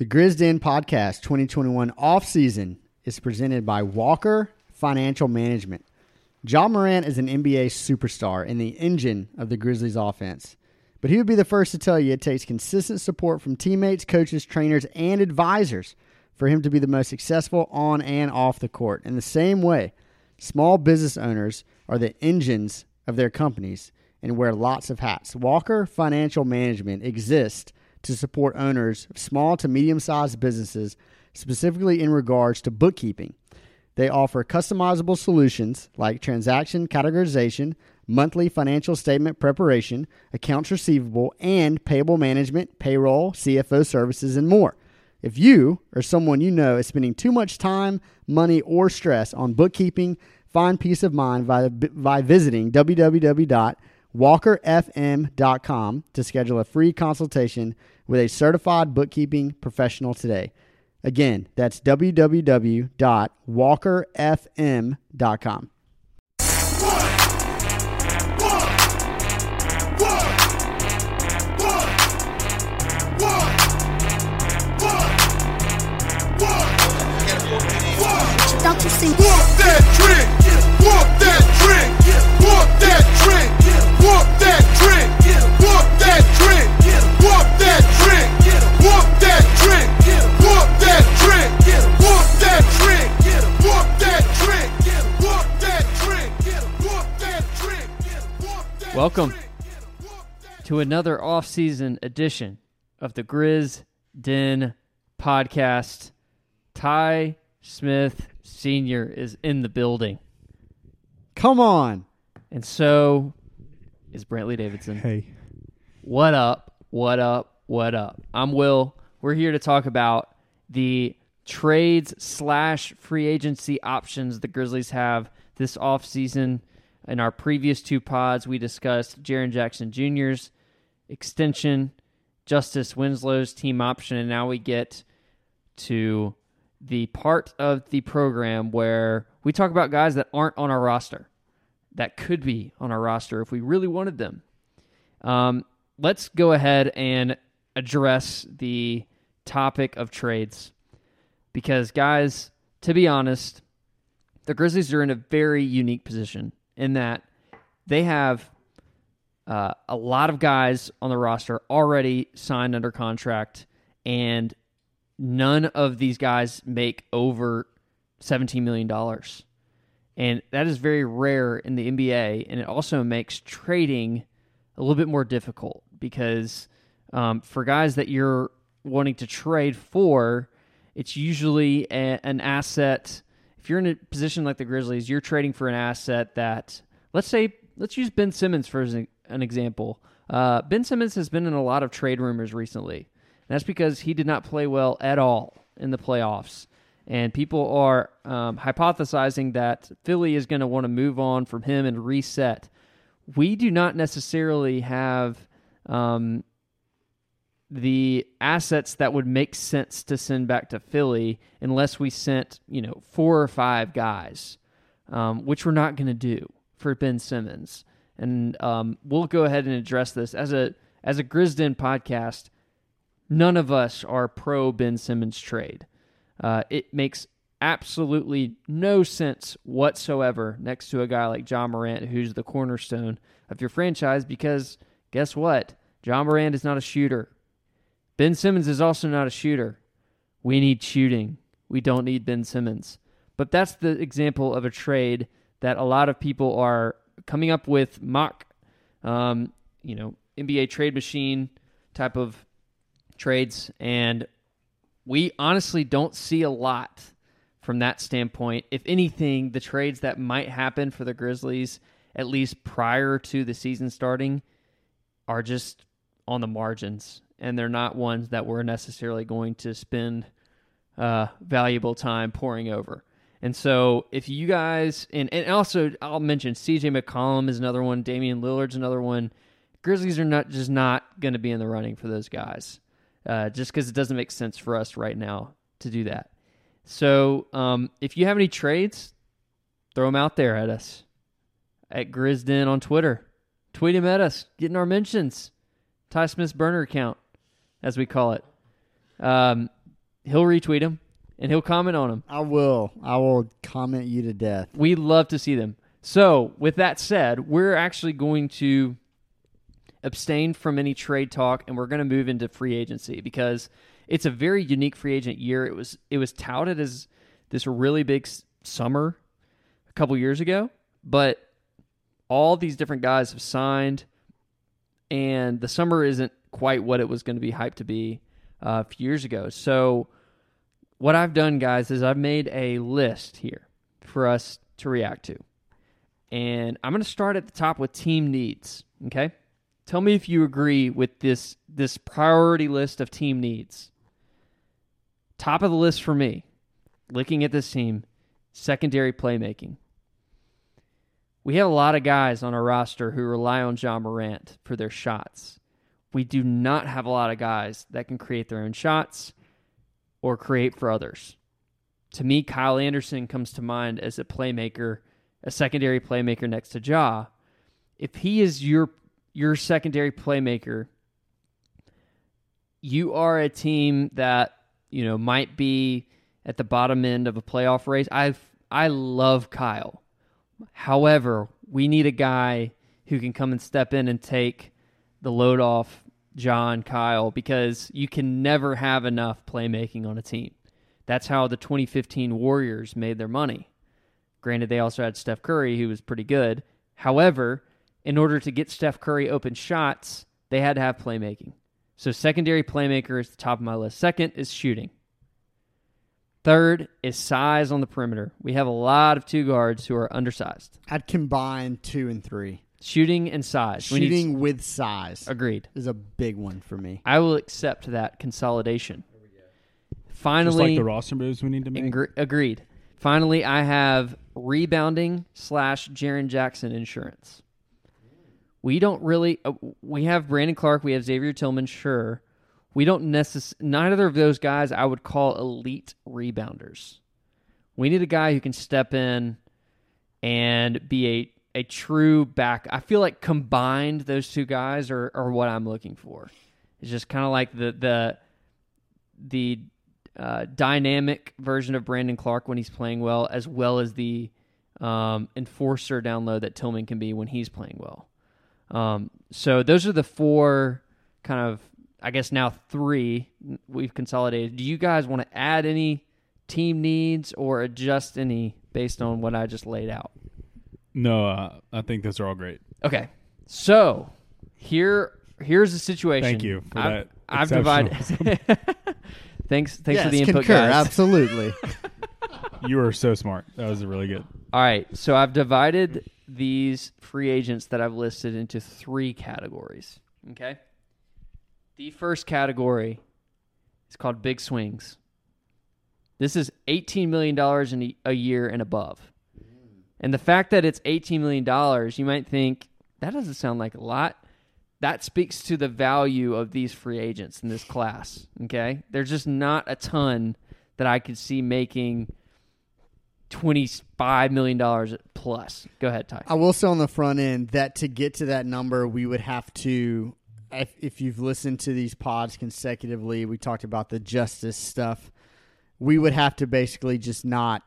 The Grizz Den Podcast 2021 offseason is presented by Walker Financial Management. Ja Morant is an NBA superstar and the engine of the Grizzlies offense. But he would be the first to tell you it takes consistent support from teammates, coaches, trainers, and advisors for him to be the most successful on and off the court. In the same way, small business owners are the engines of their companies and wear lots of hats. Walker Financial Management exists to support owners of small to medium-sized businesses, specifically in regards to bookkeeping. They offer customizable solutions like transaction categorization, monthly financial statement preparation, accounts receivable, and payable management, payroll, CFO services, and more. If you or someone you know is spending too much time, money, or stress on bookkeeping, find peace of mind by visiting www.walkerfm.com to schedule a free consultation with a certified bookkeeping professional today. Again, that's www.walkerfm.com. Welcome to another off-season edition of the Grizz Den Podcast. Ty Smith Sr. is in the building. Come on. And so is Brantley Davidson. Hey. What up? What up? What up? I'm Will. We're here to talk about the trades / free agency options the Grizzlies have this offseason. In our previous two pods, we discussed Jaren Jackson Jr.'s extension, Justice Winslow's team option, and now we get to the part of the program where we talk about guys that aren't on our roster, that could be on our roster if we really wanted them. Let's go ahead and address the topic of trades because, guys, to be honest, the Grizzlies are in a very unique position in that they have a lot of guys on the roster already signed under contract, and none of these guys make over $17 million. And that is very rare in the NBA, and it also makes trading a little bit more difficult because for guys that you're wanting to trade for, it's usually an asset. If you're in a position like the Grizzlies, you're trading for an asset that, let's use Ben Simmons for an example. Ben Simmons has been in a lot of trade rumors recently. That's because he did not play well at all in the playoffs. And people are hypothesizing that Philly is going to want to move on from him and reset. We do not necessarily have the assets that would make sense to send back to Philly unless we sent, four or five guys, which we're not going to do for Ben Simmons. And we'll go ahead and address this. As a Grizz Den podcast, none of us are pro Ben Simmons trade. It makes absolutely no sense whatsoever next to a guy like Ja Morant, who's the cornerstone of your franchise, because guess what? Ja Morant is not a shooter. Ben Simmons is also not a shooter. We need shooting. We don't need Ben Simmons. But that's the example of a trade that a lot of people are coming up with mock, NBA trade machine type of trades, and we honestly don't see a lot from that standpoint. If anything, the trades that might happen for the Grizzlies, at least prior to the season starting, are just on the margins, and they're not ones that we're necessarily going to spend valuable time poring over. And so if you guys, and also I'll mention CJ McCollum is another one, Damian Lillard's another one. Grizzlies are not going to be in the running for those guys. Just because it doesn't make sense for us right now to do that. So if you have any trades, throw them out there at us. At Grizz Den on Twitter. Tweet them at us. Get in our mentions. Ty Smith's burner account, as we call it. he'll retweet him, and he'll comment on him. I will comment you to death. We love to see them. So, with that said, we're actually going to abstain from any trade talk, and we're going to move into free agency because it's a very unique free agent year. It was touted as this really big summer a couple years ago, but all these different guys have signed, and the summer isn't quite what it was going to be hyped to be a few years ago. So what I've done, guys, is I've made a list here for us to react to. And I'm going to start at the top with team needs, okay? Tell me if you agree with this priority list of team needs. Top of the list for me, looking at this team, secondary playmaking. We have a lot of guys on our roster who rely on Ja Morant for their shots. We do not have a lot of guys that can create their own shots or create for others. To me, Kyle Anderson comes to mind as a playmaker, a secondary playmaker next to Ja. If he is your secondary playmaker, you are a team that, you know, might be at the bottom end of a playoff race. I love Kyle. However, we need a guy who can come and step in and take the load off John Kyle, because you can never have enough playmaking on a team. That's how the 2015 Warriors made their money. Granted, they also had Steph Curry, who was pretty good. However, in order to get Steph Curry open shots, they had to have playmaking. So secondary playmaker is the top of my list. Second is shooting. Third is size on the perimeter. We have a lot of two guards who are undersized. I'd combine 2 and 3. Shooting and size. Shooting with size. Agreed. Is a big one for me. I will accept that consolidation. Finally, just like the roster moves we need to make. Agreed. Finally, I have rebounding / Jaren Jackson insurance. We don't really... we have Brandon Clarke. We have Xavier Tillman, sure. We don't necessarily... Neither of those guys I would call elite rebounders. We need a guy who can step in and be a true back... I feel like combined, those two guys are what I'm looking for. It's just kind of like the dynamic version of Brandon Clarke when he's playing well as the enforcer down low that Tillman can be when he's playing well. So those are the four kind of, I guess now 3 we've consolidated. Do you guys want to add any team needs or adjust any based on what I just laid out? No, I think those are all great. Okay. So here's the situation. Thank you for that. I've divided. Thanks for the input, guys. Absolutely. You are so smart. That was really good. All right. So I've divided these free agents that I've listed into 3 categories. Okay. The first category is called big swings. This is $18 million in a year and above. And the fact that it's $18 million, you might think, that doesn't sound like a lot. That speaks to the value of these free agents in this class. Okay. There's just not a ton that I could see making $25 million plus. Go ahead, Ty. I will say on the front end that to get to that number, we would have to, if you've listened to these pods consecutively, we talked about the Justice stuff. We would have to basically just not,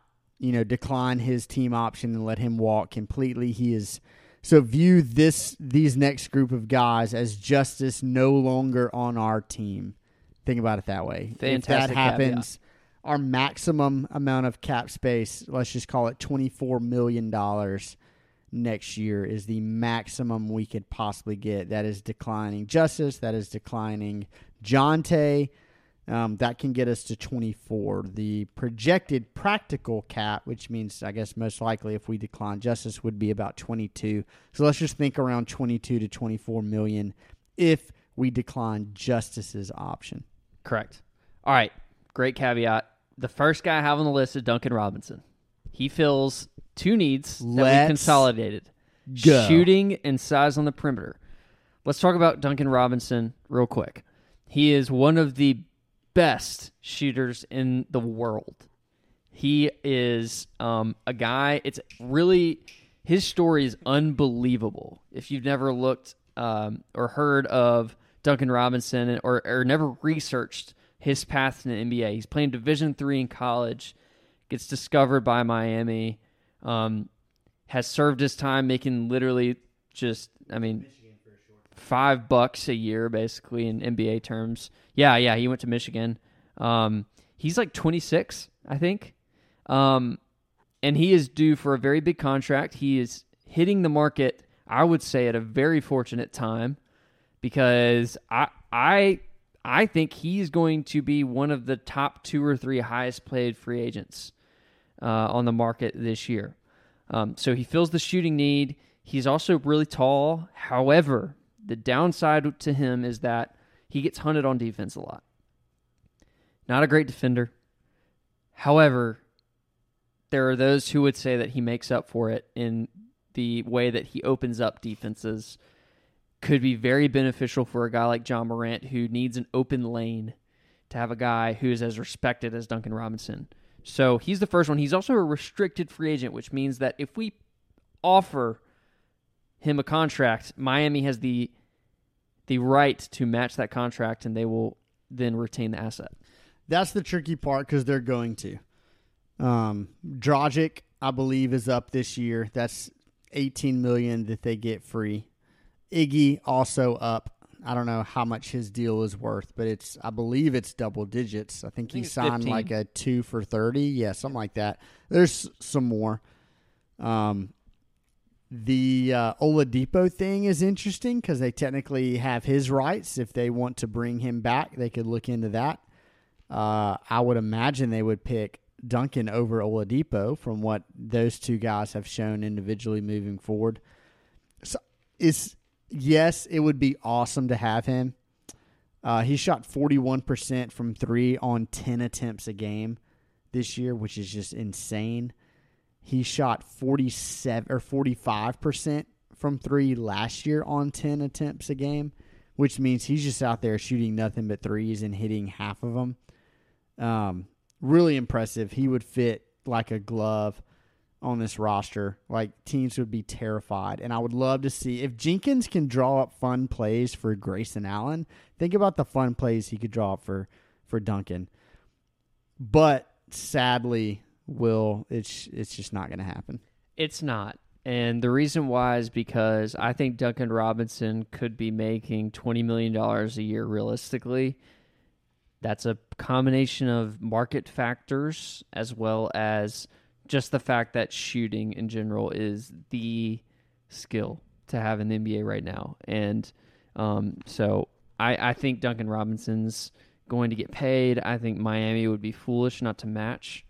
decline his team option and let him walk completely. He is so view these next group of guys as Justice no longer on our team. Think about it that way. Fantastic. If that happens, our maximum amount of cap space, let's just call it $24 million next year, is the maximum we could possibly get. That is declining Justice. That is declining Jonte. That can get us to 24. The projected practical cap, which means I guess most likely if we decline Justice, would be about 22. So let's just think around 22 to 24 million if we decline Justice's option. Correct. All right. Great caveat. The first guy I have on the list is Duncan Robinson. He fills 2 needs that we consolidated. Go. Shooting and size on the perimeter. Let's talk about Duncan Robinson real quick. He is one of the best shooters in the world. He is a guy, it's really, his story is unbelievable. If you've never looked or heard of Duncan Robinson or never researched his path in the NBA. He's playing Division III in college, gets discovered by Miami, has served his time making literally just, I mean, $5 a year basically in NBA terms. Yeah, he went to Michigan. He's like 26, I think. And he is due for a very big contract. He is hitting the market, I would say, at a very fortunate time, because I think he's going to be one of the top 2 or 3 highest paid free agents on the market this year. So he fills the shooting need. He's also really tall. However, the downside to him is that he gets hunted on defense a lot. Not a great defender. However, there are those who would say that he makes up for it in the way that he opens up defenses. Could be very beneficial for a guy like Ja Morant, who needs an open lane, to have a guy who is as respected as Duncan Robinson. So he's the first one. He's also a restricted free agent, which means that if we offer him a contract, Miami has the right to match that contract, and they will then retain the asset. That's the tricky part, because they're going to. Dragic, I believe, is up this year. That's $18 million that they get free. Iggy also up. I don't know how much his deal is worth, but I believe it's double digits. I think he signed 15. Like a 2 for $30. Yeah, something like that. There's some more. The Oladipo thing is interesting, because they technically have his rights. If they want to bring him back, they could look into that. I would imagine they would pick Duncan over Oladipo from what those two guys have shown individually moving forward. So yes, it would be awesome to have him. He shot 41% from 3 on 10 attempts a game this year, which is just insane. He shot 45% from 3 last year on 10 attempts a game, which means he's just out there shooting nothing but threes and hitting half of them. Really impressive. He would fit like a glove on this roster. Like, teams would be terrified. And I would love to see if Jenkins can draw up fun plays for Grayson Allen. Think about the fun plays he could draw up for Duncan. But sadly, Will, it's just not going to happen. It's not. And the reason why is because I think Duncan Robinson could be making $20 million a year realistically. That's a combination of market factors as well as just the fact that shooting in general is the skill to have in the NBA right now. And so I think Duncan Robinson's going to get paid. I think Miami would be foolish not to match.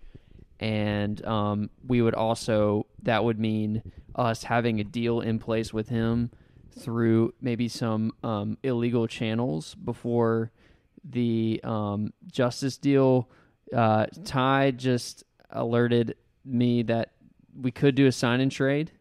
And we would also, that would mean us having a deal in place with him through maybe some illegal channels before the justice deal. Ty just alerted me that we could do a sign and trade.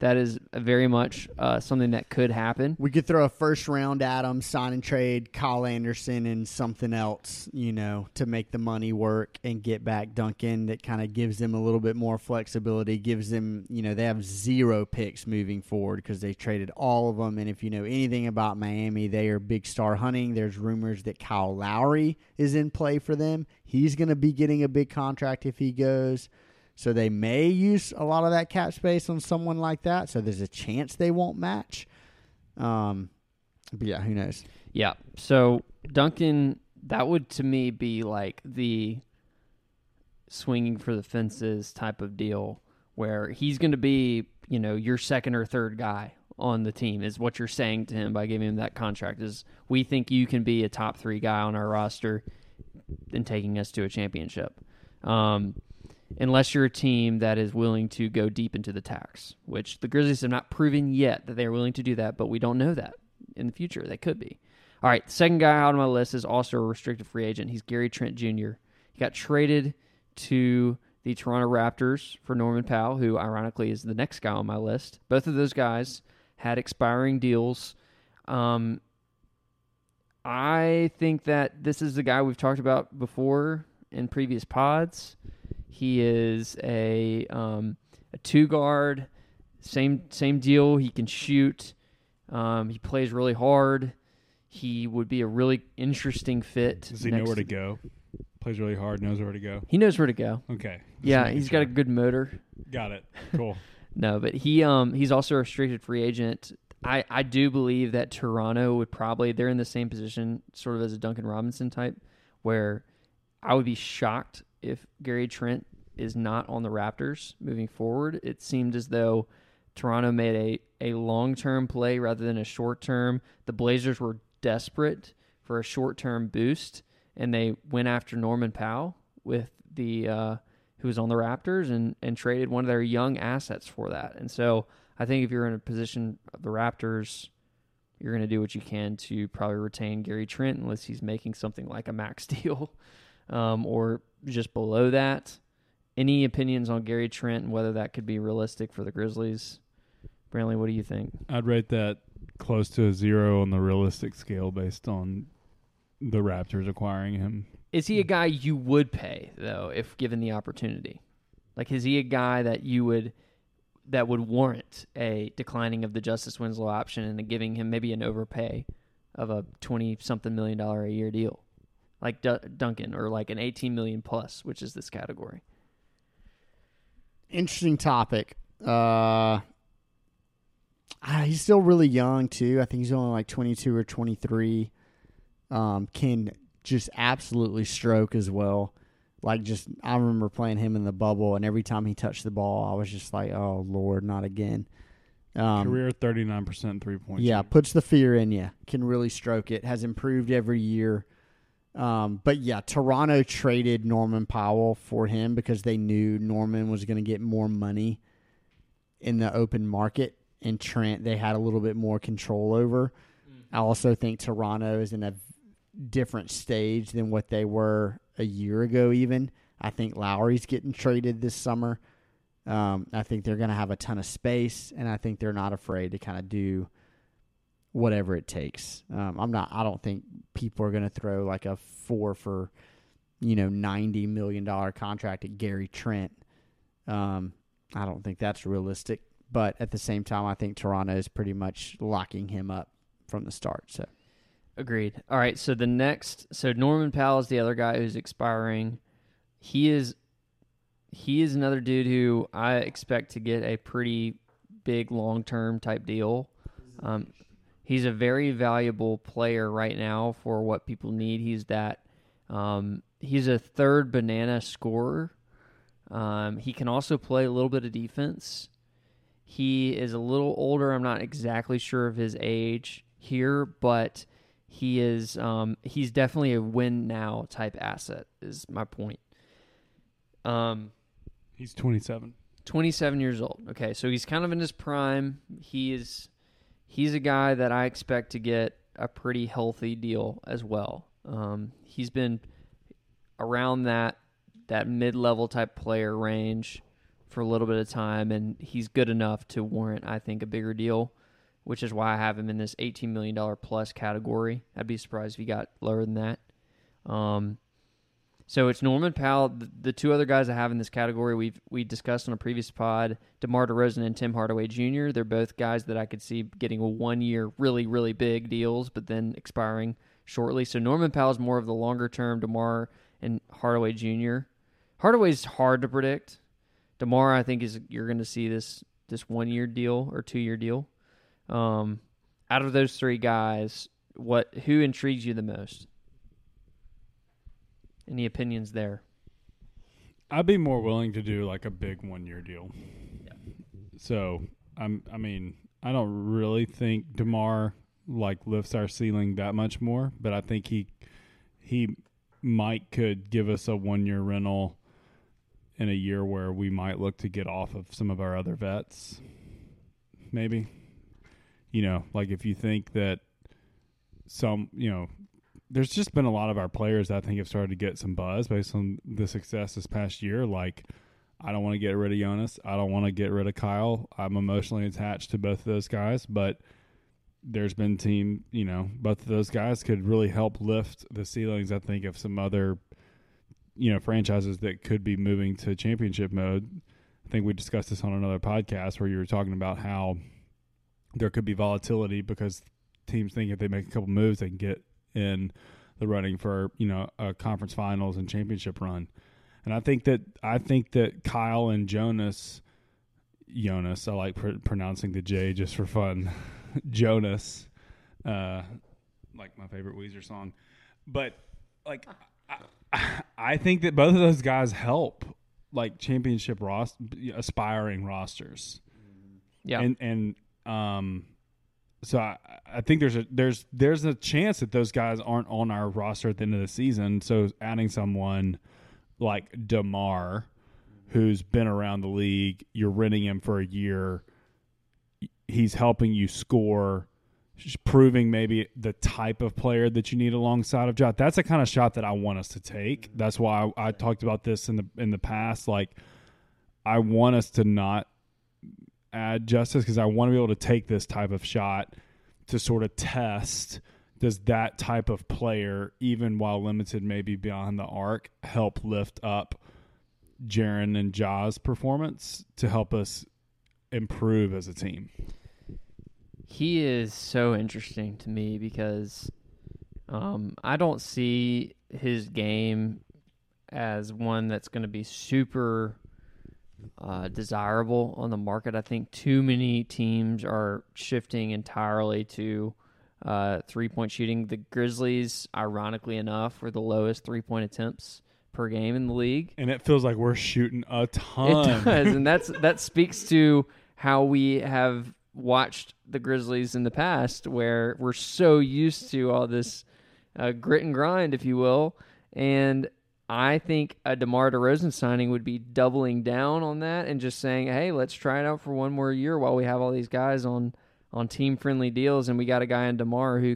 That is very much something that could happen. We could throw a first round at him, sign and trade Kyle Anderson and something else, to make the money work and get back Duncan. That kind of gives them a little bit more flexibility, gives them, they have 0 picks moving forward because they traded all of them. And if you know anything about Miami, they are big star hunting. There's rumors that Kyle Lowry is in play for them. He's going to be getting a big contract if he goes. So they may use a lot of that cap space on someone like that. So there's a chance they won't match. But yeah, who knows? Yeah. So Duncan, that would to me be like the swinging for the fences type of deal where he's going to be, your second or third guy on the team is what you're saying to him by giving him that contract is we think you can be a top 3 guy on our roster and taking us to a championship. Unless you're a team that is willing to go deep into the tax, which the Grizzlies have not proven yet that they're willing to do that, but we don't know that in the future. They could be. All right, the second guy out on my list is also a restricted free agent. He's Gary Trent Jr. He got traded to the Toronto Raptors for Norman Powell, who ironically is the next guy on my list. Both of those guys had expiring deals. I think that this is the guy we've talked about before in previous pods. He is a 2-guard, same deal. He can shoot. He plays really hard. He would be a really interesting fit. Does he know where to go? Plays really hard, knows where to go. He knows where to go. Okay. Yeah, he's got a good motor. Got it. Cool. No, but he's also a restricted free agent. I do believe that Toronto would probably, they're in the same position sort of as a Duncan Robinson type, where I would be shocked if Gary Trent is not on the Raptors moving forward. It seemed as though Toronto made a long-term play rather than a short-term. The Blazers were desperate for a short-term boost, and they went after Norman Powell with the who was on the Raptors and traded one of their young assets for that. And so I think if you're in a position of the Raptors, you're going to do what you can to probably retain Gary Trent unless he's making something like a max deal or just below that. Any opinions on Gary Trent and whether that could be realistic for the Grizzlies? Brantley, what do you think? I'd rate that close to a 0 on the realistic scale based on the Raptors acquiring him. Is he a guy you would pay, though, if given the opportunity? Like, is he a guy that you would that would warrant a declining of the Justice Winslow option and giving him maybe an overpay of a $20-something million a year deal, like Duncan, or like an $18 million plus, which is this category? Interesting topic. He's still really young too. I think he's only like 22 or 23. Can just absolutely stroke as well. Like, just I remember playing him in the bubble, and every time he touched the ball, I was just like, "Oh Lord, not again." Career 39% 3-point. Yeah, puts the fear in you. Can really stroke it. Has improved every year. But yeah, Toronto traded Norman Powell for him because they knew Norman was going to get more money in the open market, and Trent they had a little bit more control over. Mm-hmm. I also think Toronto is in a different stage than what they were a year ago even. I think Lowry's getting traded this summer. I think they're going to have a ton of space, and I think they're not afraid to kind of do whatever it takes. I don't think people are going to throw like a $90 million contract at Gary Trent. I don't think that's realistic. But at the same time, I think Toronto is pretty much locking him up from the start. So, agreed. All right, so Norman Powell is the other guy who's expiring. He is another dude who I expect to get a pretty big long-term type deal. He's a very valuable player right now for what people need. He's that. He's a third banana scorer. He can also play a little bit of defense. He is a little older. I'm not exactly sure of his age here, but he is. He's definitely a win now type asset, is my point. He's 27. 27 years old. Okay, so he's kind of in his prime. He's a guy that I expect to get a pretty healthy deal as well. He's been around that mid-level type player range for a little bit of time, and he's good enough to warrant, I think, a bigger deal, which is why I have him in this $18 million plus category. I'd be surprised if he got lower than that. So it's Norman Powell. The two other guys I have in this category we discussed on a previous pod, DeMar DeRozan and Tim Hardaway Jr. They're both guys that I could see getting a 1-year really, really big deals, but then expiring shortly. So Norman Powell's more of the longer-term, DeMar and Hardaway Jr. Hardaway's hard to predict. DeMar, I think, you're going to see this 1-year deal or 2-year deal. Out of those three guys, who intrigues you the most? Any opinions there? I'd be more willing to do like a big 1-year deal. Yeah. So I don't really think DeMar like lifts our ceiling that much more, but I think he might could give us a 1-year rental in a year where we might look to get off of some of our other vets. Maybe, like if you think that there's just been a lot of our players that I think have started to get some buzz based on the success this past year. Like, I don't want to get rid of Jonas. I don't want to get rid of Kyle. I'm emotionally attached to both of those guys, but there's been team, both of those guys could really help lift the ceilings, I think, of some other, franchises that could be moving to championship mode. I think we discussed this on another podcast where you were talking about how there could be volatility because teams think if they make a couple moves, they can get in the running for, you know, a conference finals and championship run. And I think that Kyle and Jonas, I like pronouncing the J just for fun, Jonas, like my favorite Weezer song. But like, I think that both of those guys help like championship aspiring rosters. Yeah. So I think there's a chance that those guys aren't on our roster at the end of the season. So adding someone like DeMar, who's been around the league, you're renting him for a year. He's helping you score, proving maybe the type of player that you need alongside of Ja. That's the kind of shot that I want us to take. That's why I talked about this in the past. Like, I want us to not add Justice because I want to be able to take this type of shot to sort of test, does that type of player, even while limited maybe beyond the arc, help lift up Jaren and Ja's performance to help us improve as a team? He is so interesting to me because I don't see his game as one that's going to be super desirable on the market. I think too many teams are shifting entirely to three-point shooting. The Grizzlies, ironically enough, were the lowest three-point attempts per game in the league. And it feels like we're shooting a ton. It does, and that speaks to how we have watched the Grizzlies in the past, where we're so used to all this grit and grind, if you will, and I think a DeMar DeRozan signing would be doubling down on that and just saying, hey, let's try it out for one more year while we have all these guys on team-friendly deals, and we got a guy in DeMar who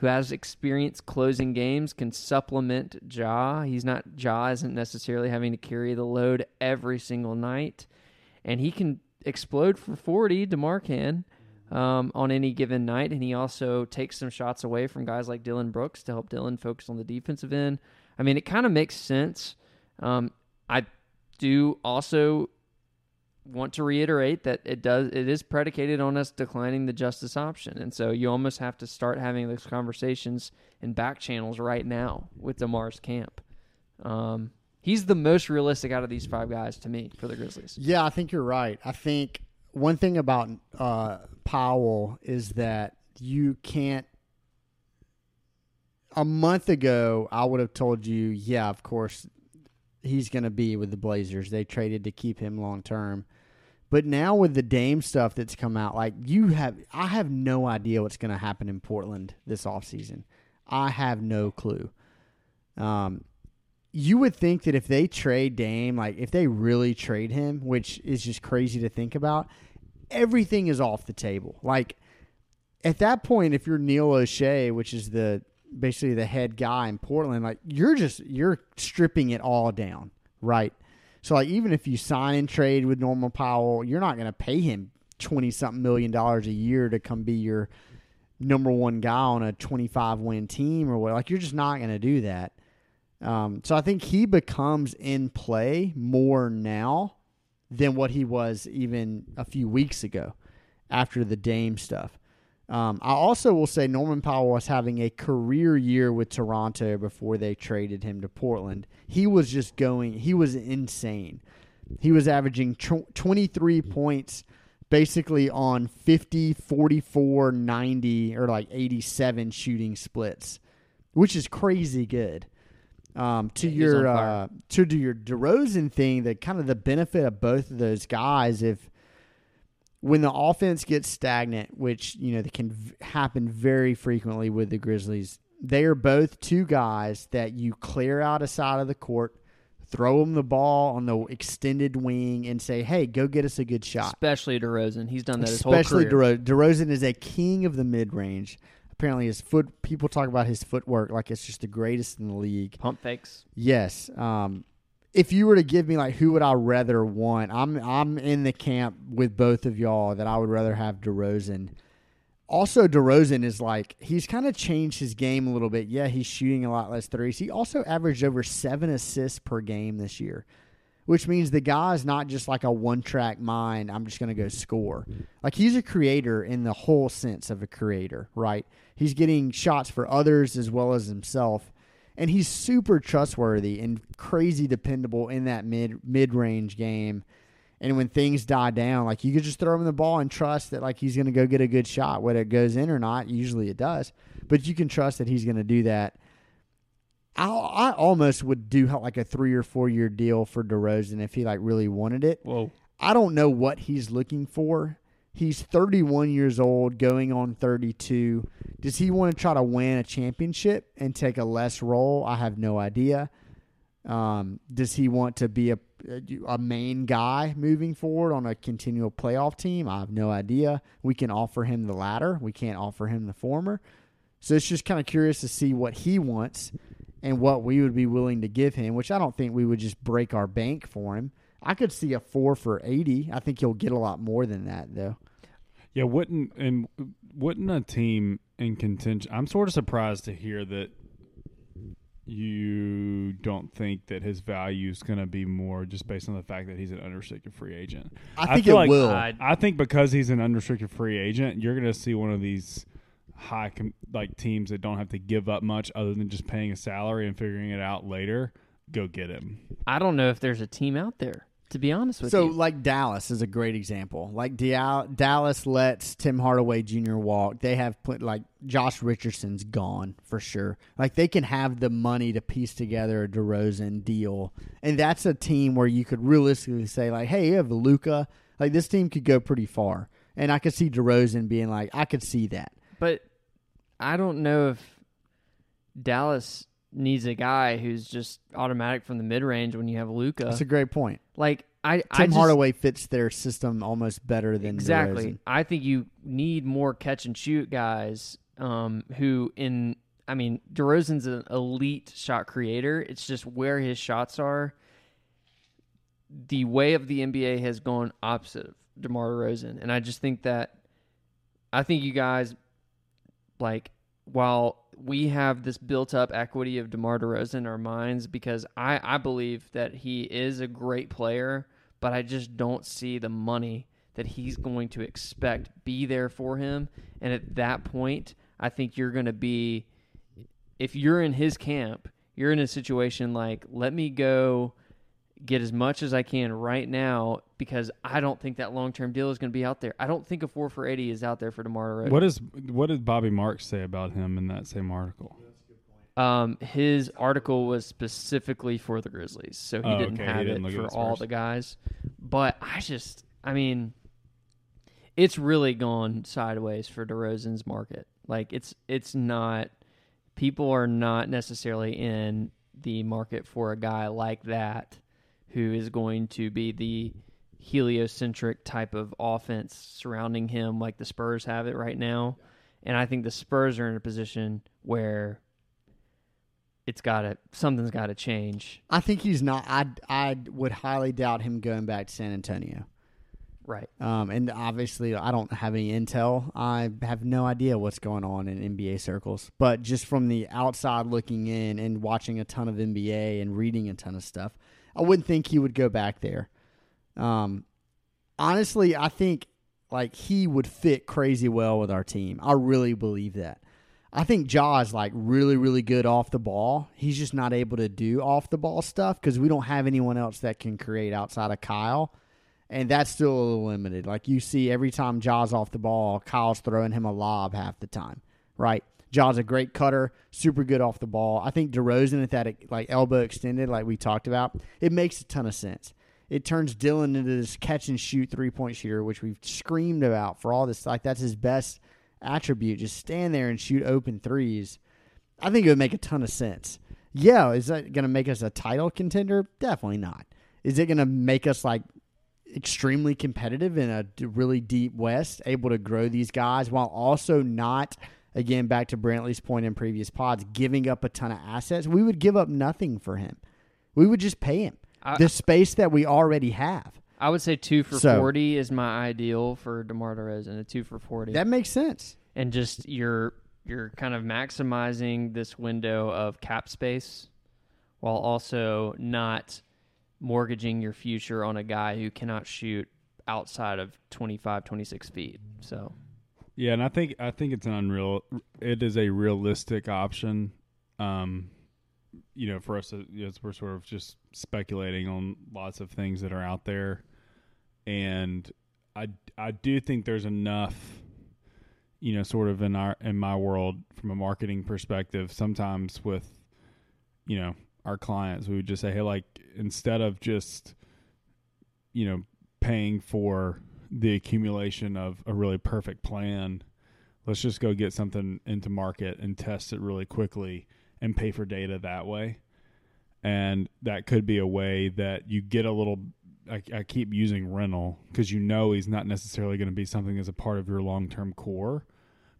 has experience closing games, can supplement Ja. Ja isn't necessarily having to carry the load every single night, and he can explode for 40, DeMar can, on any given night, and he also takes some shots away from guys like Dillon Brooks to help Dillon focus on the defensive end. I mean, it kind of makes sense. I do also want to reiterate that it is predicated on us declining the Justice option. And so you almost have to start having those conversations in back channels right now with DeMar's camp. He's the most realistic out of these five guys to me for the Grizzlies. Yeah, I think you're right. I think one thing about Powell is that you can't. A month ago, I would have told you, yeah, of course, he's going to be with the Blazers. They traded to keep him long-term. But now with the Dame stuff that's come out, like I have no idea what's going to happen in Portland this offseason. I have no clue. You would think that if they trade Dame, like if they really trade him, which is just crazy to think about, everything is off the table. Like at that point, if you're Neil O'Shea, which is basically the head guy in Portland, like you're stripping it all down, right? So like even if you sign and trade with Norman Powell, you're not going to pay him $20-something million a year to come be your number one guy on a 25-win team or what. Like you're just not going to do that. So I think he becomes in play more now than what he was even a few weeks ago after the Dame stuff. I also will say Norman Powell was having a career year with Toronto before they traded him to Portland. He was just going – he was insane. He was averaging 23 points basically on 50, 44, 90, or like 87 shooting splits, which is crazy good. To do your DeRozan thing, the kind of the benefit of both of those guys if – when the offense gets stagnant, which, you know, that can happen very frequently with the Grizzlies, they are both two guys that you clear out a side of the court, throw them the ball on the extended wing, and say, hey, go get us a good shot. Especially DeRozan. He's done that his whole career. DeRozan is a king of the mid-range. Apparently people talk about his footwork like it's just the greatest in the league. Pump fakes. Yes. If you were to give me like who would I rather want, I'm in the camp with both of y'all that I would rather have DeRozan. Also, DeRozan is like he's kind of changed his game a little bit. Yeah, he's shooting a lot less threes. He also averaged over 7 assists per game this year, which means the guy's not just like a one-track mind, I'm just going to go score. Like, he's a creator in the whole sense of a creator, right? He's getting shots for others as well as himself, and he's super trustworthy and crazy dependable in that mid-range game. And when things die down, like, you could just throw him the ball and trust that, like, he's going to go get a good shot, whether it goes in or not. Usually it does, but you can trust that he's going to do that. I almost would do like a 3 or 4 year deal for DeRozan if he like really wanted it. Whoa. I don't know what he's looking for. He's 31 years old, going on 32. Does he want to try to win a championship and take a less role? I have no idea. Does he want to be a main guy moving forward on a continual playoff team? I have no idea. We can offer him the latter. We can't offer him the former. So it's just kind of curious to see what he wants and what we would be willing to give him, which I don't think we would just break our bank for him. I could see a 4 for $80. I think he'll get a lot more than that, though. Yeah, wouldn't a team in contention? I'm sort of surprised to hear that you don't think that his value is going to be more just based on the fact that he's an unrestricted free agent. I think it like will. I think because he's an unrestricted free agent, you're going to see one of these high like teams that don't have to give up much other than just paying a salary and figuring it out later, go get him. I don't know if there's a team out there, to be honest with you. So, like, Dallas is a great example. Like, Dallas lets Tim Hardaway Jr. walk. They have put, like, Josh Richardson's gone for sure. Like, they can have the money to piece together a DeRozan deal. And that's a team where you could realistically say, like, hey, you have Luka. Like, this team could go pretty far. And I could see DeRozan being like, I could see that. But I don't know if Dallas needs a guy who's just automatic from the mid-range when you have Luka. That's a great point. Like, Tim Hardaway fits their system almost better than exactly. DeRozan. I think you need more catch-and-shoot guys DeRozan's an elite shot creator. It's just where his shots are. The way of the NBA has gone opposite of DeMar DeRozan, and I just think that you guys, like, while we have this built-up equity of DeMar DeRozan in our minds because I believe that he is a great player, but I just don't see the money that he's going to expect be there for him. And at that point, I think you're going to be, if you're in his camp, you're in a situation like, let me go get as much as I can right now because I don't think that long-term deal is going to be out there. I don't think a 4 for $80 is out there for DeMar DeRozan. What did Bobby Marks say about him in that same article? Yeah, that's a good point. His article was specifically for the Grizzlies, so he didn't have it for all the guys. But it's really gone sideways for DeRozan's market. Like, it's not, people are not necessarily in the market for a guy like that, who is going to be the heliocentric type of offense surrounding him like the Spurs have it right now. And I think the Spurs are in a position where something's got to change. I think he's not. I would highly doubt him going back to San Antonio. Right. And obviously, I don't have any intel. I have no idea what's going on in NBA circles. But just from the outside looking in and watching a ton of NBA and reading a ton of stuff, I wouldn't think he would go back there. Honestly, I think like he would fit crazy well with our team. I really believe that. I think Ja is like really, really good off the ball. He's just not able to do off the ball stuff because we don't have anyone else that can create outside of Kyle. And that's still a little limited. Like you see every time Ja's off the ball, Kyle's throwing him a lob half the time, right? Ja's a great cutter, super good off the ball. I think DeRozan at that like elbow extended, like we talked about, it makes a ton of sense. It turns Dillon into this catch-and-shoot three-point shooter, which we've screamed about for all this. Like, that's his best attribute, just stand there and shoot open threes. I think it would make a ton of sense. Yeah, is that going to make us a title contender? Definitely not. Is it going to make us, like, extremely competitive in a really deep West, able to grow these guys while also not – again, back to Brantley's point in previous pods, giving up a ton of assets? We would give up nothing for him. We would just pay him the space that we already have. I would say 2 for $40 is my ideal for DeMar DeRozan, a 2 for $40. That makes sense. And just you're kind of maximizing this window of cap space while also not mortgaging your future on a guy who cannot shoot outside of 25, 26 feet. So, yeah, and I think it's it is a realistic option. You know, for us, we're sort of just speculating on lots of things that are out there, and I do think there's enough, you know, sort of in my world from a marketing perspective. Sometimes with, you know, our clients, we would just say, hey, like, instead of just, you know, paying for the accumulation of a really perfect plan, let's just go get something into market and test it really quickly and pay for data that way. And that could be a way that you get a little, I keep using rental because, you know, he's not necessarily going to be something that's a part of your long-term core,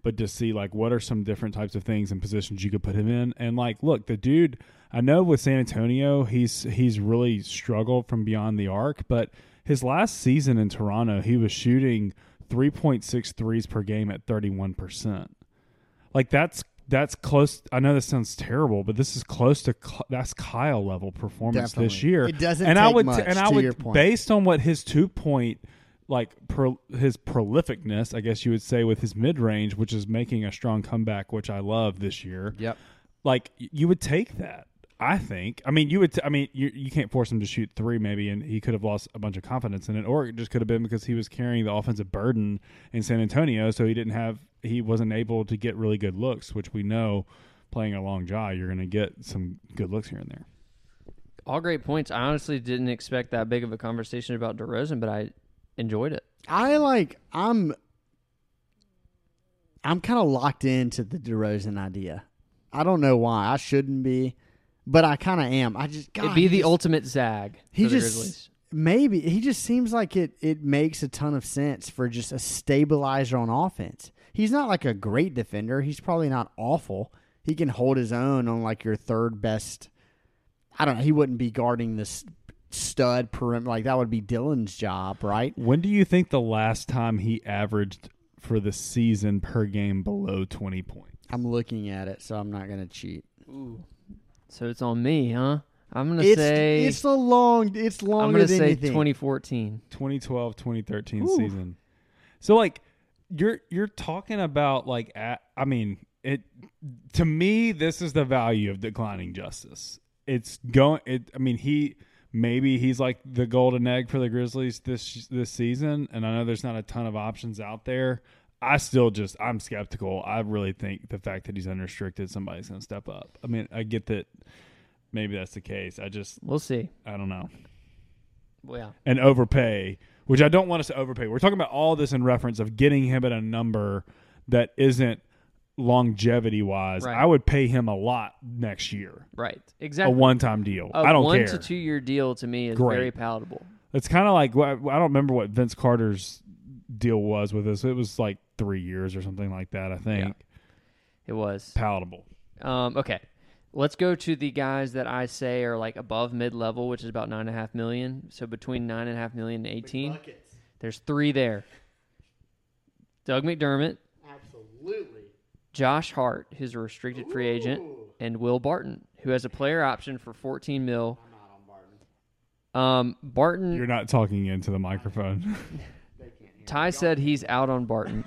but to see like what are some different types of things and positions you could put him in. And like, look, the dude, I know with San Antonio, he's really struggled from beyond the arc, but his last season in Toronto, he was shooting 3.6 threes per game at 31%. Like that's close. I know this sounds terrible, but this is close to that's Kyle level performance. Definitely. This year. It doesn't. And take I would, much, and I to would, your point. Based on what his 2-point, like his prolificness, I guess you would say, with his mid range, which is making a strong comeback, which I love this year. Yep. Like you would take that. I think. I mean, you can't force him to shoot three, maybe, and he could have lost a bunch of confidence in it, or it just could have been because he was carrying the offensive burden in San Antonio, so he wasn't able to get really good looks, which we know, playing a long jaw, you're going to get some good looks here and there. All great points. I honestly didn't expect that big of a conversation about DeRozan, but I enjoyed it. I'm kind of locked into the DeRozan idea. I don't know why. I shouldn't be. But I kind of am. It'd be the ultimate zag. He just maybe he just seems like it makes a ton of sense for just a stabilizer on offense. He's not like a great defender. He's probably not awful. He can hold his own on like your third best. I don't know. He wouldn't be guarding this stud perimeter. Like that would be Dillon's job, right? When do you think the last time he averaged for the season per game below 20 points? I'm looking at it, so I'm not going to cheat. Ooh. So it's on me, huh? I'm going to say... It's longer than anything. I'm going to say 2014. 2012, 2013 Ooh. Season. So, like, you're talking about, like, I mean, it to me, this is the value of declining justice. It's going... I mean, he's like the golden egg for the Grizzlies this season, and I know there's not a ton of options out there. I still I'm skeptical. I really think the fact that he's unrestricted, somebody's going to step up. I mean, I get that maybe that's the case. We'll see. I don't know. Well, yeah. And overpay, which I don't want us to overpay. We're talking about all this in reference of getting him at a number that isn't longevity-wise. Right. I would pay him a lot next year. Right. Exactly. A one-time deal. I don't care. A 1 to 2 year deal to me is very palatable. It's kind of like, I don't remember what Vince Carter's deal was with us. It was like 3 years or something like that, I think. Yeah, it was palatable. Okay, let's go to the guys that I say are like above mid-level, which is about $9.5 million. So between $9.5 million and 18, there's three there. Doug McDermott, absolutely. Josh Hart, who's a restricted free agent, and Will Barton, who has a player option for $14 mil. I'm not on Barton. Barton, you're not talking into the microphone. Ty said he's out on Barton.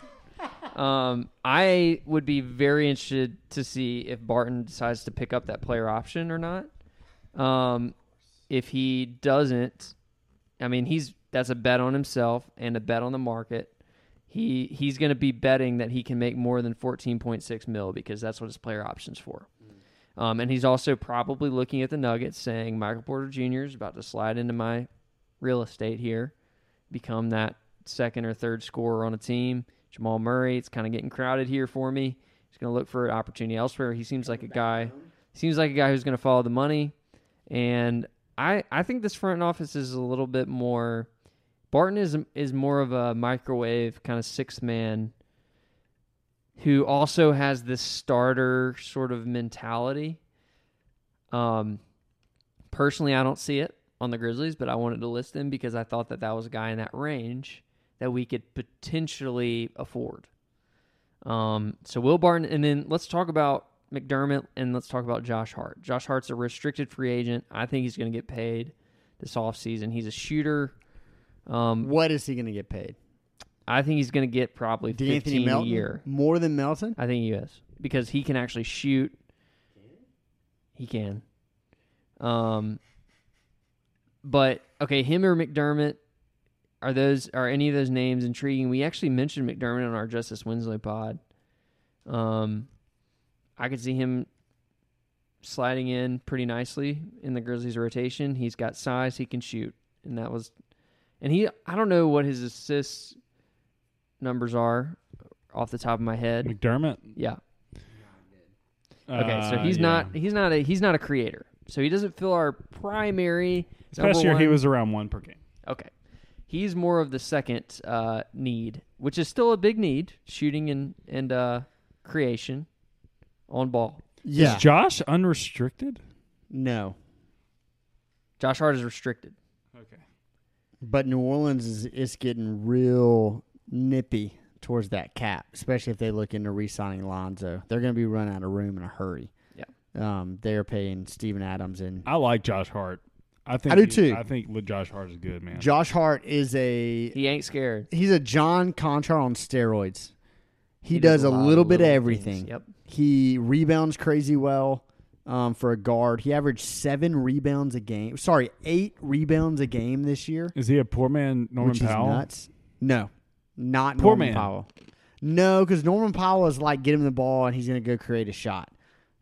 I would be very interested to see if Barton decides to pick up that player option or not. If he doesn't, I mean, that's a bet on himself and a bet on the market. He's going to be betting that he can make more than $14.6 mil because that's what his player option's for. And he's also probably looking at the Nuggets saying, Michael Porter Jr. is about to slide into my real estate here, become that second or third scorer on a team. Jamal Murray, it's kind of getting crowded here for me. He's going to look for an opportunity elsewhere. He seems like a guy. Who's going to follow the money. And I think this front office is a little bit more. Barton is more of a microwave kind of sixth man who also has this starter sort of mentality. Personally, I don't see it on the Grizzlies, but I wanted to list them because I thought that was a guy in that range that we could potentially afford. So Will Barton, and then let's talk about McDermott, and let's talk about Josh Hart. Josh Hart's a restricted free agent. I think he's going to get paid. this offseason. He's a shooter. What is he going to get paid? I think he's going to get probably $15 million a year. More than Melton? I think he is, because he can actually shoot. He can. But okay, him or McDermott, are any of those names intriguing? We actually mentioned McDermott on our Justice Winslow pod. I could see him sliding in pretty nicely in the Grizzlies rotation. He's got size, he can shoot. I don't know what his assists numbers are off the top of my head. McDermott? Yeah. Okay, so he's not a creator. So he doesn't fill our primary. Last year he was around one per game. Okay. He's more of the second need, which is still a big need, shooting and creation on ball. Yeah. Is Josh unrestricted? No. Josh Hart is restricted. Okay. But New Orleans is getting real nippy towards that cap, especially if they look into re-signing Lonzo. They're going to be run out of room in a hurry. Yeah. They're paying Steven Adams. I like Josh Hart. I do too. I think Josh Hart is good, man. Josh Hart is he ain't scared. He's a John Conchar on steroids. He does a little bit of everything. Yep. He rebounds crazy well for a guard. He averaged 8 rebounds a game this year. Is he a poor man Norman Powell? Which is nuts. No, not poor Norman Powell. No, because Norman Powell is like, get him the ball and he's going to go create a shot.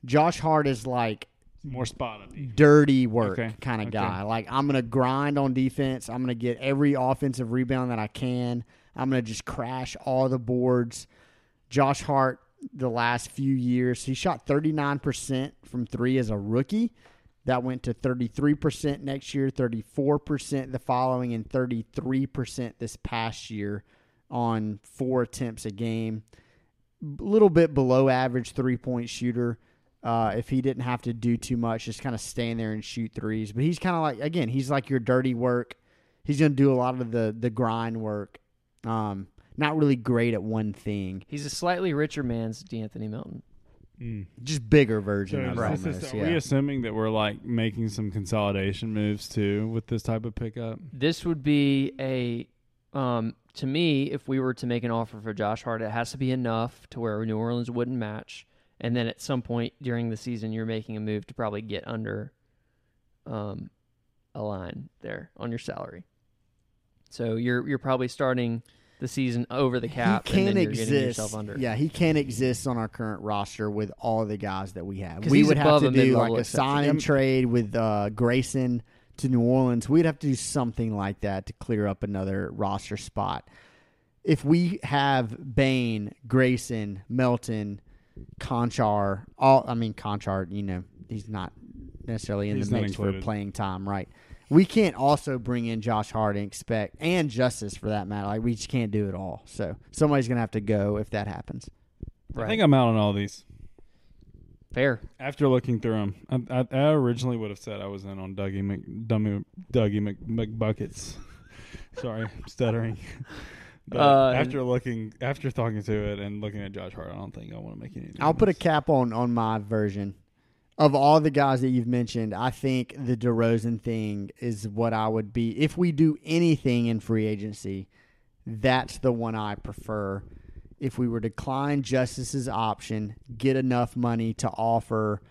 Josh Hart is like, more spot up, dirty work kind of guy. Like, I'm going to grind on defense. I'm going to get every offensive rebound that I can. I'm going to just crash all the boards. Josh Hart, the last few years, he shot 39% from three as a rookie. That went to 33% next year, 34% the following, and 33% this past year on 4 attempts a game. A little bit below average three-point shooter. If he didn't have to do too much, just kind of stand there and shoot threes. But he's kind of like, again, he's like your dirty work. He's going to do a lot of the grind work. Not really great at one thing. He's a slightly richer man's De'Anthony Melton. Just bigger version of it. Are we assuming that we're like making some consolidation moves too with this type of pickup? This would be to me, if we were to make an offer for Josh Hart, it has to be enough to where New Orleans wouldn't match. And then at some point during the season, you're making a move to probably get under a line there on your salary. So you're probably starting the season over the cap, and then you're getting yourself under. Yeah, he can't exist on our current roster with all the guys that we have. We would have to do like a sign and trade with Grayson to New Orleans. We'd have to do something like that to clear up another roster spot. If we have Bain, Grayson, Melton, Conchar, Conchar, he's not necessarily in the mix for playing time, right? We can't also bring in Josh Hart and Justice for that matter. Like, we just can't do it all. So somebody's gonna have to go if that happens. Right. I think I'm out on all these. Fair. After looking through them, I originally would have said I was in on Dougie McBuckets. Sorry, I'm stuttering. But after talking to it and looking at Josh Hart, I don't think I want to make anything. I'll put a cap on my version. Of all the guys that you've mentioned, I think the DeRozan thing is what I would be. If we do anything in free agency, that's the one I prefer. If we were to decline Justice's option, get enough money to offer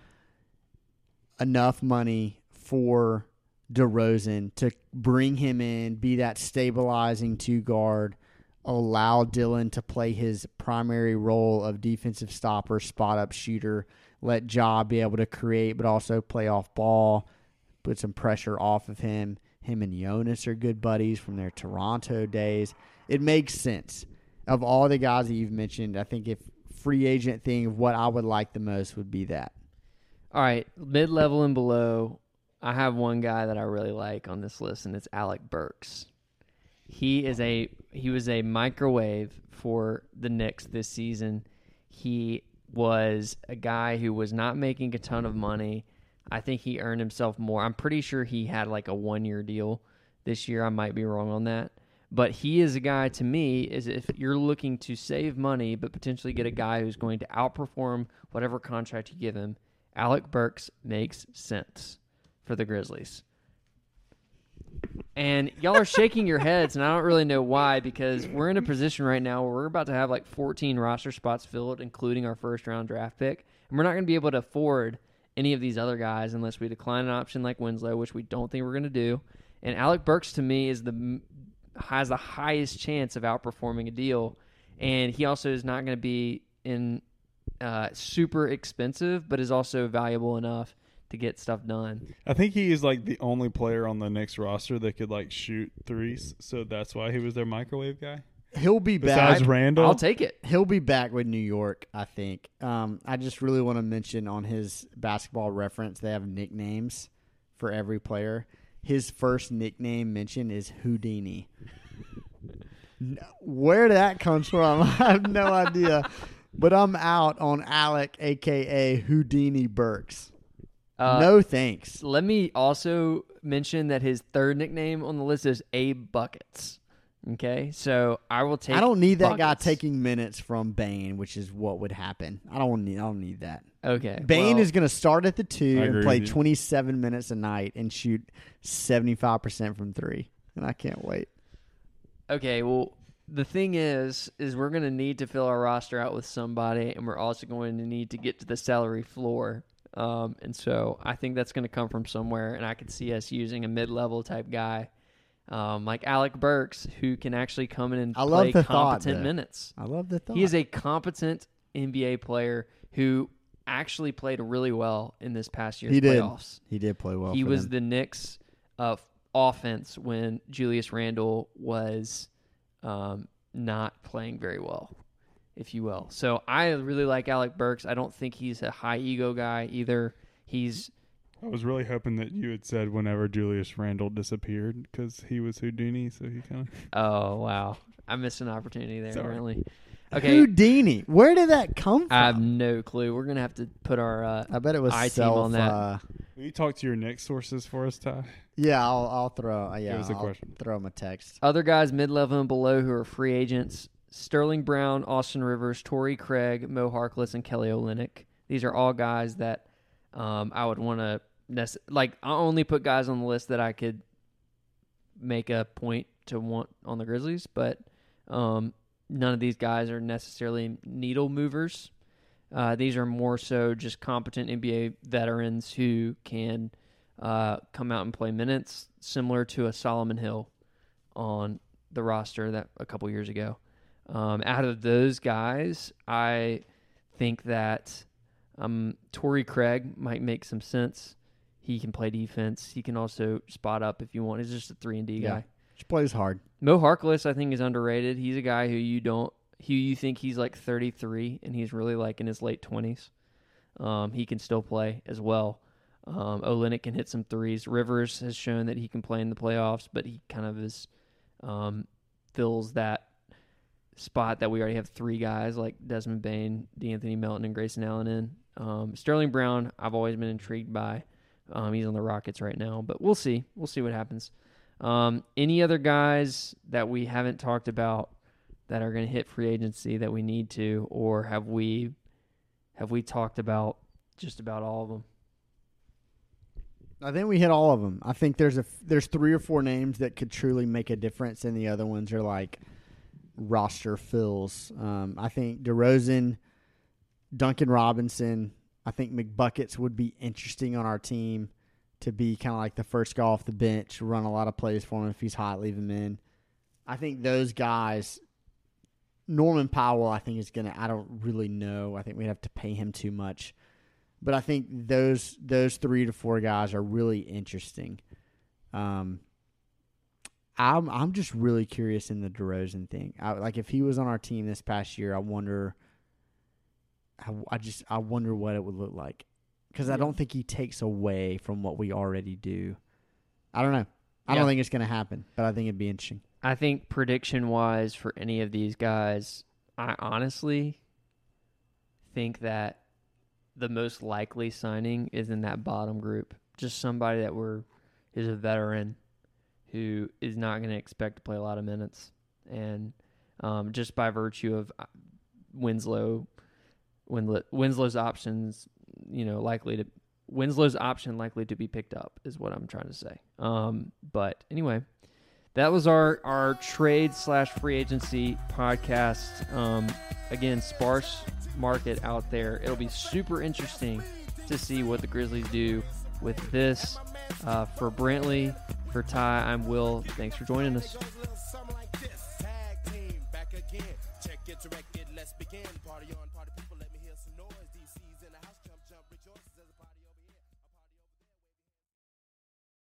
enough money for DeRozan to bring him in, be that stabilizing 2-guard, allow Dillon to play his primary role of defensive stopper, spot-up shooter, let Ja be able to create but also play off ball, put some pressure off of him. Him and Jonas are good buddies from their Toronto days. It makes sense. Of all the guys that you've mentioned, I think if free agent thing of what I would like the most would be that. All right, mid-level and below, I have one guy that I really like on this list, and it's Alec Burks. He was a microwave for the Knicks this season. He was a guy who was not making a ton of money. I think he earned himself more. I'm pretty sure he had like a 1-year deal this year. I might be wrong on that. But he is a guy, to me, is if you're looking to save money but potentially get a guy who's going to outperform whatever contract you give him, Alec Burks makes sense for the Grizzlies. And y'all are shaking your heads, and I don't really know why, because we're in a position right now where we're about to have like 14 roster spots filled, including our first-round draft pick. And we're not going to be able to afford any of these other guys unless we decline an option like Winslow, which we don't think we're going to do. And Alec Burks, to me, is has the highest chance of outperforming a deal. And he also is not going to be super expensive, but is also valuable enough to get stuff done. I think he is like the only player on the Knicks roster that could like shoot threes, so that's why he was their microwave guy. He'll be back. Besides Randall, I'll take it. He'll be back with New York, I think. I just really want to mention on his basketball reference, they have nicknames for every player. His first nickname mentioned is Houdini. Where that comes from, I have no idea. But I'm out on Alec, a.k.a. Houdini Burks. No thanks. Let me also mention that his third nickname on the list is A Buckets. Okay, so I will take. I don't need that guy taking minutes from Bain, which is what would happen. I don't need that. Okay, Bain is going to start at the 2 and play 27 minutes a night and shoot 75% from 3, and I can't wait. Okay, well, the thing is we're going to need to fill our roster out with somebody, and we're also going to need to get to the salary floor. And so I think that's going to come from somewhere, and I could see us using a mid-level type guy. Like Alec Burks, who can actually come in and play competent minutes. I love the thought. He is a competent NBA player who actually played really well in this past year's playoffs. He did play well. He was the Knicks' offense when Julius Randle was not playing very well, if you will. So I really like Alec Burks. I don't think he's a high ego guy either. I was really hoping that you had said whenever Julius Randle disappeared because he was Houdini, so he kind of... Oh, wow. I missed an opportunity there, apparently. Okay. Houdini. Where did that come from? I have no clue. We're going to have to put our I bet it was I-team on that. Will you talk to your Knicks sources for us, Ty? Yeah, I'll throw... yeah, I'll throw him a text. Other guys mid-level and below who are free agents, Sterling Brown, Austin Rivers, Torrey Craig, Mo Harkless, and Kelly Olynyk. These are all guys that I would want to... I only put guys on the list that I could make a point to want on the Grizzlies, but none of these guys are necessarily needle movers. These are more so just competent NBA veterans who can come out and play minutes, similar to a Solomon Hill on the roster that a couple years ago. Out of those guys, I think that Torrey Craig might make some sense. He can play defense. He can also spot up if you want. He's just a 3-and-D guy. He plays hard. Mo Harkless, I think, is underrated. He's a guy who you think he's like 33, and he's really like in his late 20s. He can still play as well. Olynyk can hit some threes. Rivers has shown that he can play in the playoffs, but he kind of is fills that spot that we already have three guys like Desmond Bain, De'Anthony Melton, and Grayson Allen in. Sterling Brown, I've always been intrigued by. He's on the Rockets right now, but we'll see. We'll see what happens. Any other guys that we haven't talked about that are going to hit free agency that we need to, or have we talked about just about all of them? I think we hit all of them. I think there's three or four names that could truly make a difference, and the other ones are like roster fills. I think DeRozan, Duncan Robinson. I think McBuckets would be interesting on our team to be kind of like the first guy off the bench, run a lot of plays for him. If he's hot, leave him in. I think those guys, Norman Powell, I think is going to, I don't really know. I think we'd have to pay him too much. But I think those 3 to 4 guys are really interesting. I'm just really curious in the DeRozan thing. Like if he was on our team this past year, I wonder what it would look like, because I don't think he takes away from what we already do. I don't know. I don't think it's going to happen, but I think it'd be interesting. I think prediction-wise for any of these guys, I honestly think that the most likely signing is in that bottom group, just somebody that is a veteran who is not going to expect to play a lot of minutes. And just by virtue of Winslow... When Winslow's option likely to be picked up is what I'm trying to say. But anyway, that was our trade/free agency podcast. Again, sparse market out there. It'll be super interesting to see what the Grizzlies do with this. For Brantley, for Ty, I'm Will. Thanks for joining us. Let's begin. Party on, party people. Let me hear some noise. DC's in the house. Jump, jump.